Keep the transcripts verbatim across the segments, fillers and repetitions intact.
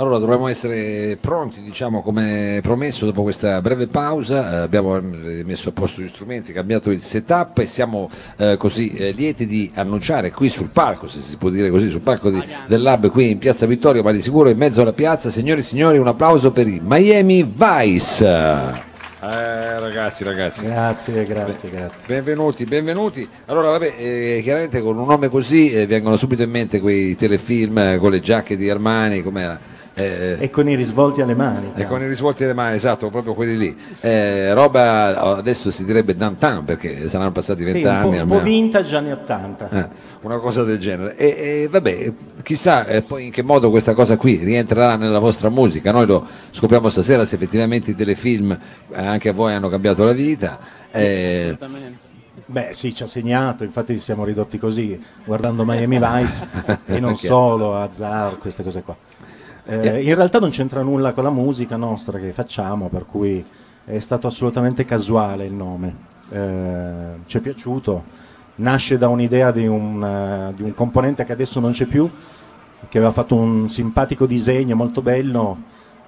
Allora dovremmo essere pronti, diciamo, come promesso, dopo questa breve pausa. Eh, abbiamo messo a posto gli strumenti, cambiato il setup e siamo eh, così eh, lieti di annunciare qui sul palco, se si può dire così, sul palco di, del Lab qui in Piazza Vittorio, ma di sicuro in mezzo alla piazza, signori e signori, un applauso per i Miami Vice. Eh, ragazzi, ragazzi, grazie, grazie, grazie. Benvenuti, benvenuti. Allora, vabbè, eh, chiaramente con un nome così eh, vengono subito in mente quei telefilm eh, con le giacche di Armani, com'era? Eh, e con i risvolti alle mani. E no? Con i risvolti alle mani, esatto, proprio quelli lì. Eh, roba, adesso si direbbe d'antan, perché saranno passati vent'anni. Sì, un po', po vintage, anni ottanta. Eh, una cosa del genere. E, e vabbè, chissà eh, poi in che modo questa cosa qui rientrerà nella vostra musica. Noi lo scopriamo stasera se effettivamente i telefilm eh, anche a voi hanno cambiato la vita. Eh, Assolutamente. Beh sì, ci ha segnato, infatti ci siamo ridotti così, guardando Miami Vice e non okay. solo, Azzar, queste cose qua. Eh, in realtà non c'entra nulla con la musica nostra che facciamo, per cui è stato assolutamente casuale il nome. Eh, ci è piaciuto, nasce da un'idea di un, uh, di un componente che adesso non c'è più, che aveva fatto un simpatico disegno molto bello,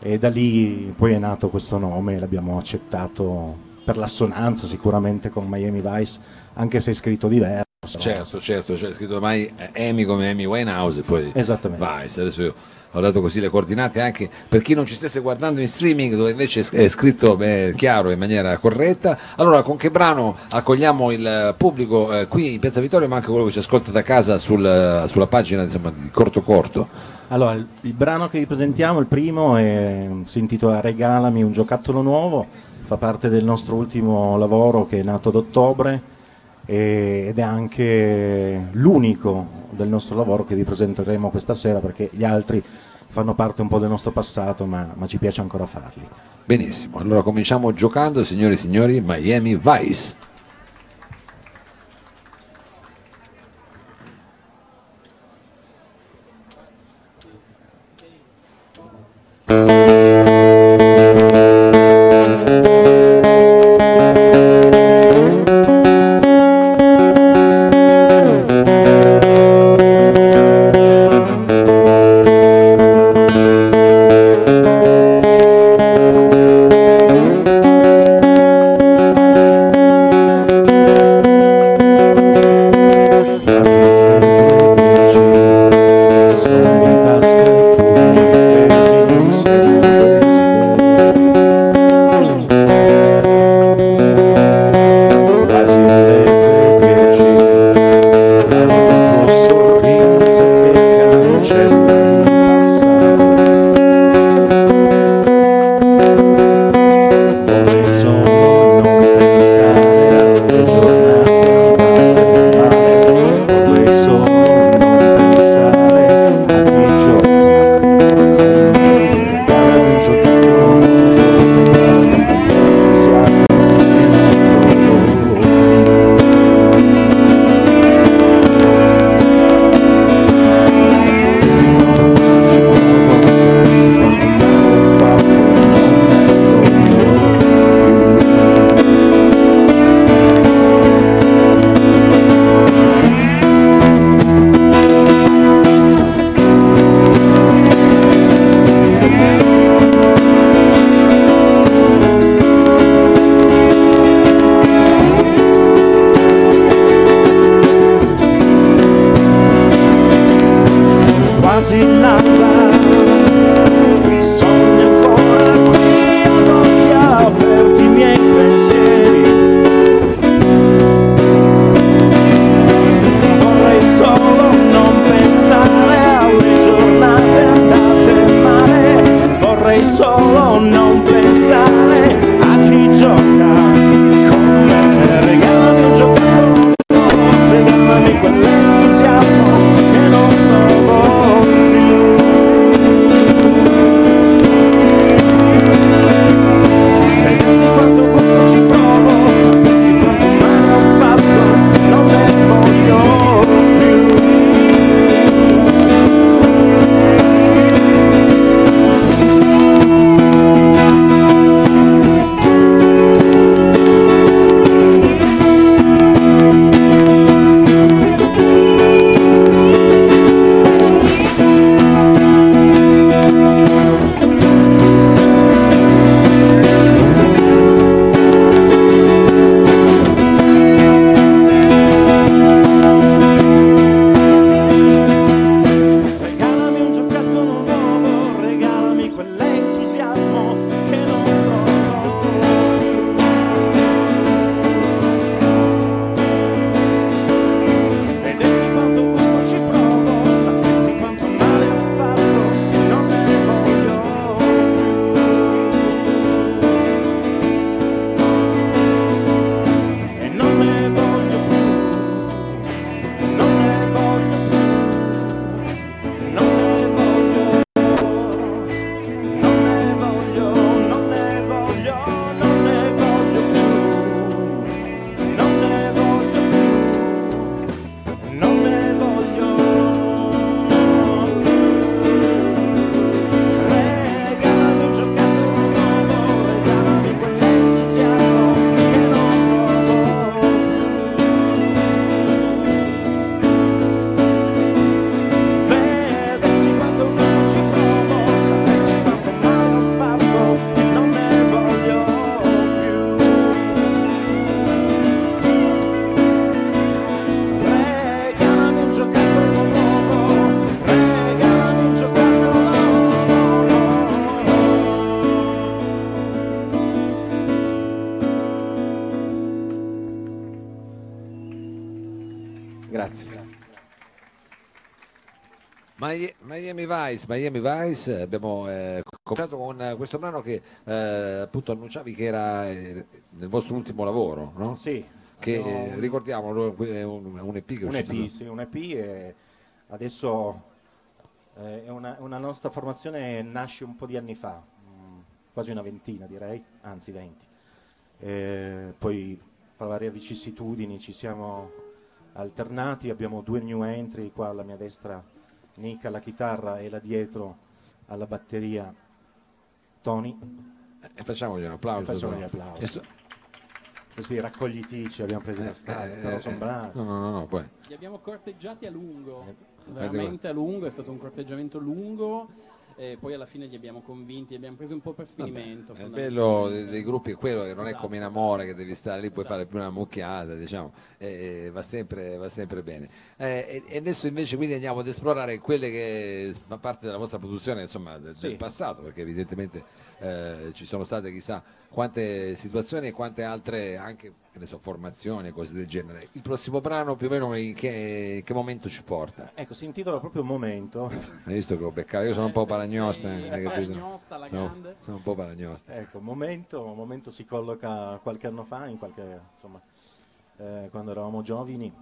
e da lì poi è nato questo nome, l'abbiamo accettato per l'assonanza sicuramente con Miami Vice, anche se è scritto diverso. Certo, certo, cioè, è scritto ormai Amy come Amy Winehouse e poi Vice. Adesso io ho dato così le coordinate anche per chi non ci stesse guardando in streaming, dove invece è scritto beh, chiaro, in maniera corretta. Allora, con che brano accogliamo il pubblico eh, qui in Piazza Vittorio, ma anche quello che ci ascolta da casa sul, sulla pagina, insomma, di Corto Corto? Allora, il, il brano che vi presentiamo, il primo, è, si intitola Regalami un giocattolo nuovo, fa parte del nostro ultimo lavoro che è nato ad ottobre, ed è anche l'unico del nostro lavoro che vi presenteremo questa sera, perché gli altri fanno parte un po' del nostro passato, ma, ma ci piace ancora farli. Benissimo, allora cominciamo giocando, signori e signori, Miami Vice. Quell'entusiasmo che non trovo più. grazie. grazie. Miami Vice, Miami Vice, abbiamo eh, cominciato con questo brano che eh, appunto annunciavi che era eh, nel vostro ultimo lavoro, no? Sì. Che abbiamo... eh, ricordiamo, è un, un E P che è uscito. Un E P, sì, un E P e adesso eh, è una, una nostra formazione nasce un po' di anni fa, mh, quasi una ventina direi, anzi venti. Eh, poi fra varie vicissitudini ci siamo alternati, abbiamo due new entry qua alla mia destra. Nick alla chitarra e là dietro alla batteria Tony. E facciamogli un applauso. E facciamogli un applauso. Questo... Questi raccoglitici abbiamo preso da strada, eh, però eh, sono bravi. No, no, no, poi. Li abbiamo corteggiati a lungo, eh, veramente a lungo, è stato un corteggiamento lungo. E poi alla fine li abbiamo convinti, li abbiamo presi un po' per sfinimento. Vabbè, è bello dei, dei gruppi, quello che non esatto, è come in amore esatto, che devi stare lì, puoi esatto. fare più una mucchiata, diciamo, e, e va, sempre, va sempre bene. E, e adesso invece quindi andiamo ad esplorare quelle che fa parte della vostra produzione, insomma, del, sì. del passato, perché evidentemente eh, ci sono state chissà quante situazioni e quante altre anche, che ne so, formazioni e cose del genere. Il prossimo brano più o meno in che, che momento ci porta? Ecco, si intitola proprio Momento. Hai visto che ho beccato? Io sono un po' paragnosta, sì, eh, paragnosta la sono, grande. Sono un po' paragnosta. Ecco, momento, momento si colloca qualche anno fa, in qualche, insomma, eh, quando eravamo giovani.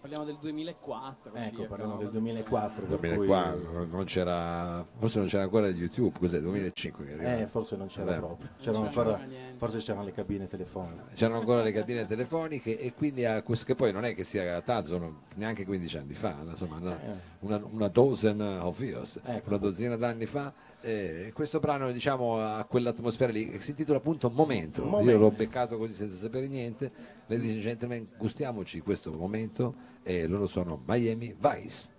Parliamo del duemilaquattro. Ecco, parliamo del duemilaquattro. duemilaquattro, duemilaquattro cui... non c'era, forse non c'era ancora YouTube, cos'è? duemilacinque che arriva. Eh, forse non c'era Vabbè. proprio. C'erano non c'era ancora, forse c'erano le cabine telefoniche. C'erano ancora le cabine telefoniche e quindi a questo che poi non è che sia tanto, sono neanche quindici anni fa, insomma, no? una, una dozen of years, ecco. una dozzina d'anni fa. Eh, questo brano, diciamo, ha quell'atmosfera lì che si intitola appunto Momento. Momento. Io l'ho beccato così senza sapere niente. Ladies and gentlemen, gustiamoci questo momento e loro sono Miami Vice.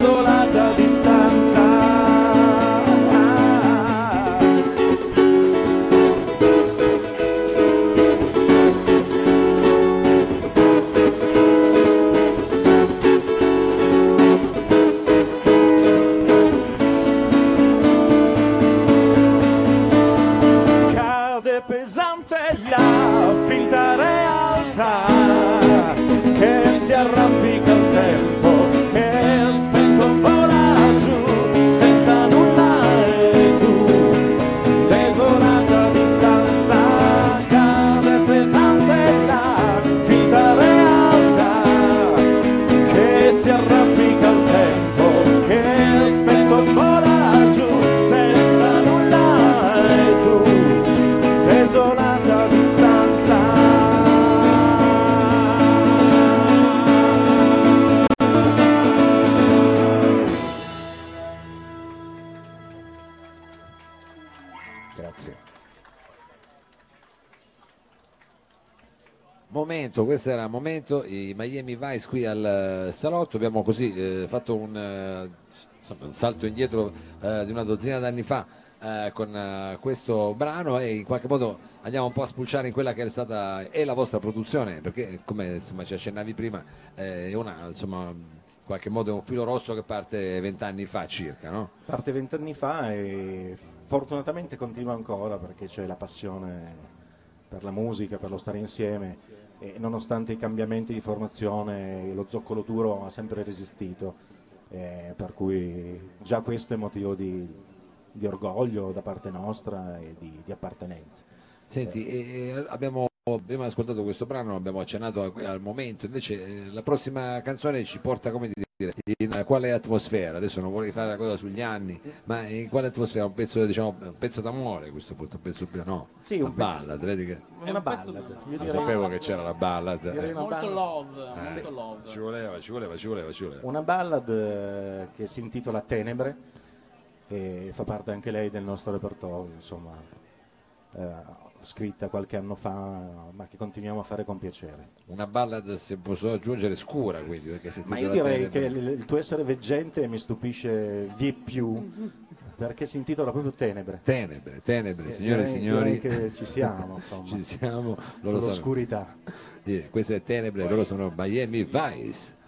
Desolata distanza. arrampica il tempo e spento vola giù senza nulla e tu, desolata distanza, cade pesante la vita realtà che si arrampica il tempo e spento vola giù senza nulla e tu, desolata distanza. Momento, questo era Momento, i Miami Vice qui al salotto. Abbiamo così eh, fatto un, eh, un salto indietro eh, di una dozzina d'anni fa eh, con eh, questo brano e in qualche modo andiamo un po' a spulciare in quella che è stata è la vostra produzione, perché come insomma ci accennavi prima eh, è una insomma... in qualche modo è un filo rosso che parte vent'anni fa circa, no? Parte vent'anni fa e fortunatamente continua ancora, perché c'è la passione per la musica, per lo stare insieme, e nonostante i cambiamenti di formazione lo zoccolo duro ha sempre resistito, eh, per cui già questo è motivo di, di orgoglio da parte nostra e di, di appartenenza. Senti, eh. e abbiamo... prima ascoltato questo brano, abbiamo accennato al momento, invece la prossima canzone ci porta, come dire, in quale atmosfera? Adesso non vorrei fare la cosa sugli anni, ma in quale atmosfera? Un pezzo, diciamo, un pezzo d'amore a questo punto, un pezzo più no, sì, una un ballad, pezzo... vedi che... Una, una ballad, io non sapevo che c'era la ballad. Direi molto ballad. Love, ah, molto sì. love. Ci voleva, ci voleva, ci voleva, ci voleva. Una ballad che si intitola Tenebre e fa parte anche lei del nostro repertorio, insomma... Eh, scritta qualche anno fa, ma che continuiamo a fare con piacere. Una ballad, se posso aggiungere, scura, quindi, perché se ti ma io direi che il, il tuo essere veggente mi stupisce di più, perché si intitola proprio Tenebre. Tenebre, tenebre, eh, signore e signori, che ci siamo, insomma. Ci siamo, loro l'oscurità. Sono... questa è Tenebre, loro sono Miami Vice.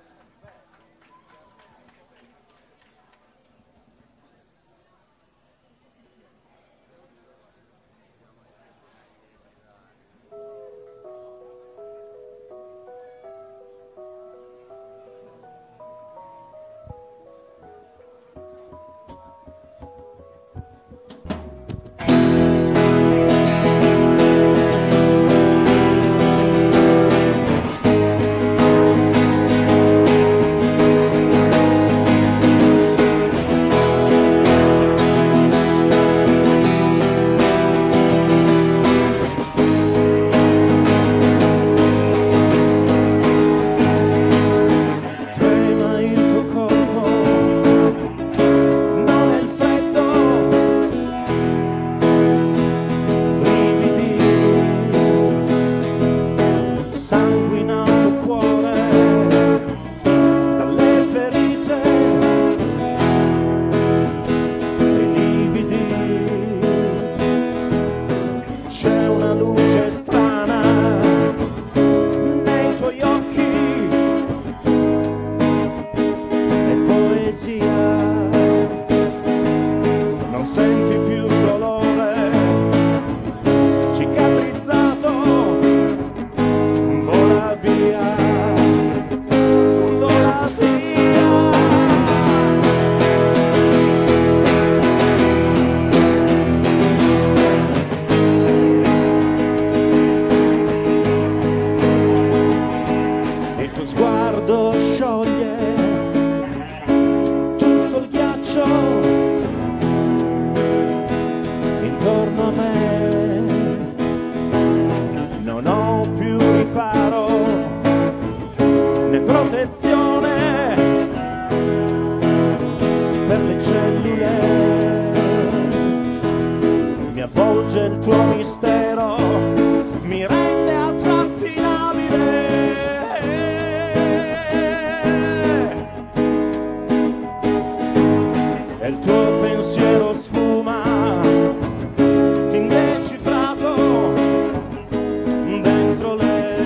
Dentro lei,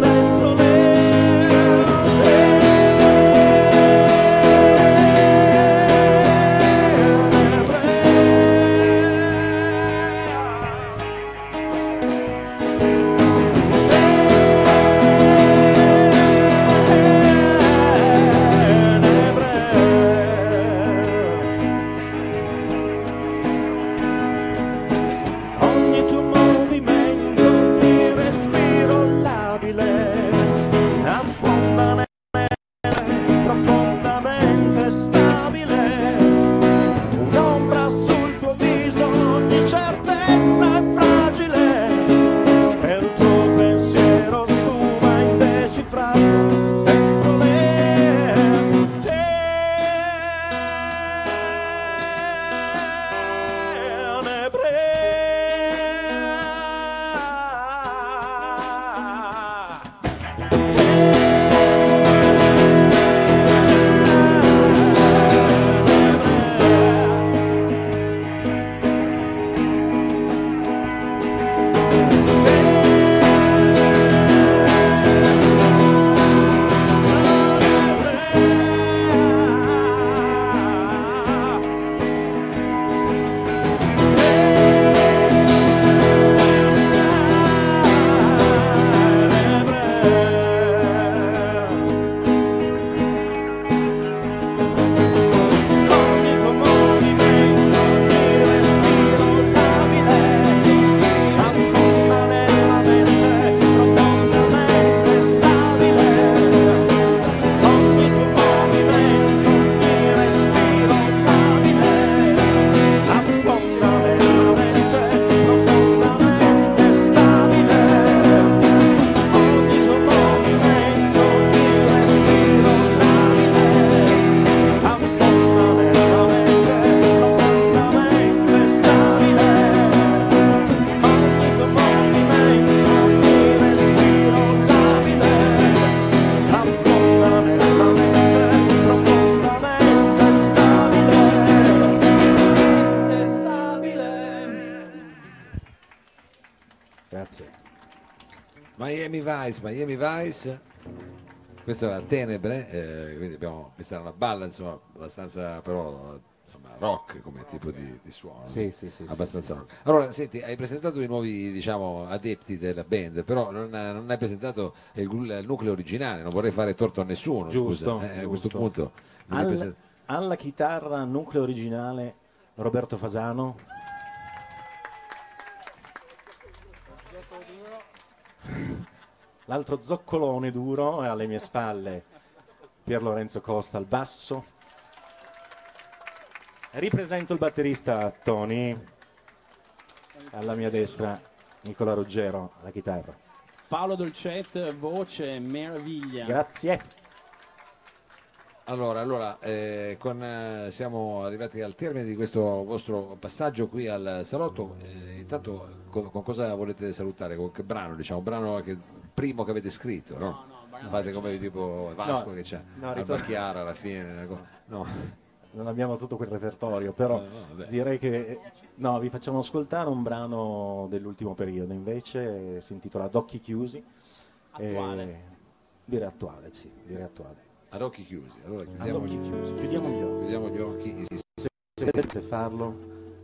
dentro lei. Grazie. Miami Vice, Miami Vice. Questa era Tenebre, eh, quindi abbiamo, questa era una balla, insomma, abbastanza però insomma rock come tipo di, di suono. Sì, sì, sì, abbastanza sì, rock. Sì, sì. Allora, senti, hai presentato i nuovi, diciamo, adepti della band, però non, non hai presentato il, il nucleo originale, non vorrei fare torto a nessuno, giusto, scusa, eh, giusto. A questo punto. Al, present- alla chitarra nucleo originale Roberto Fasano. L'altro zoccolone duro è alle mie spalle, Pier Lorenzo Costa al basso. Ripresento il batterista Tony, alla mia destra Nicola Ruggero alla chitarra. Paolo Dolcet, voce, meraviglia. Grazie. Allora, allora eh, con, eh, siamo arrivati al termine di questo vostro passaggio qui al salotto. Eh, intanto con, con cosa volete salutare? Con che brano? Diciamo, brano che primo che avete scritto, no? No, no, brano fate come c'è. Tipo Vasco, no, che c'ha no, Alba ritorno... Chiara alla fine. No. Non abbiamo tutto quel repertorio, però no, no, direi che no, vi facciamo ascoltare un brano dell'ultimo periodo, invece si intitola Occhi Chiusi. Attuale. E... Dire attuale, sì, dire attuale. Ad occhi chiusi, allora chiudiamo, occhi chiusi. Chiudiamo gli occhi. Chiudiamo gli occhi. Se potete farlo,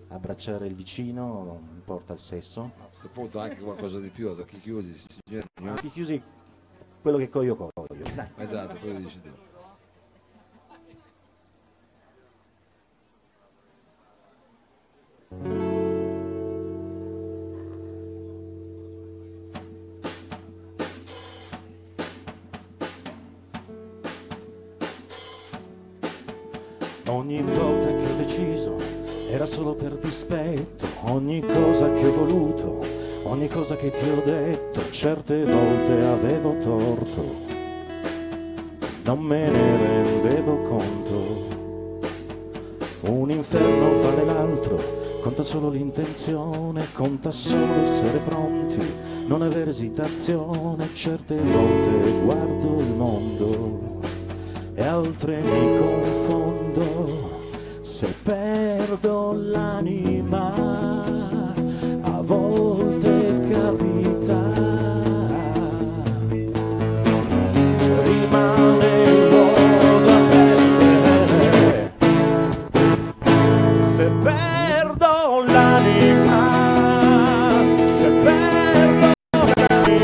abbracciare il vicino, non importa il sesso. A questo punto anche qualcosa di più, ad occhi chiusi, signori. Occhi chiusi, quello che coglio coglio. Dai. Esatto, quello che dici tu. Ogni volta che ho deciso era solo per dispetto, ogni cosa che ho voluto, ogni cosa che ti ho detto, certe volte avevo torto, non me ne rendevo conto. Un inferno vale l'altro, conta solo l'intenzione, conta solo essere pronti, non avere esitazione, certe volte guardo il mondo e altre mi confondo. Se perdo l'anima, a volte capita, rimane il mondo da perdere. Se perdo l'anima, se perdo se per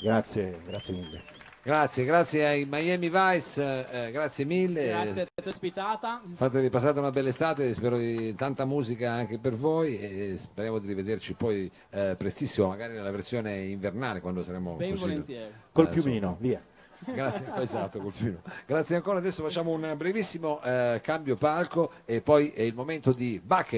Grazie, grazie mille. Grazie, grazie ai Miami Vice, eh, grazie mille. Grazie per l'ospitata. Fatevi passate una bella estate, spero di tanta musica anche per voi e speriamo di rivederci poi eh, prestissimo, magari nella versione invernale quando saremo ben così, volentieri. Col eh, piumino, sotto. Via. Grazie, esatto, col piumino. Grazie ancora, adesso facciamo un brevissimo eh, cambio palco e poi è il momento di Bacher.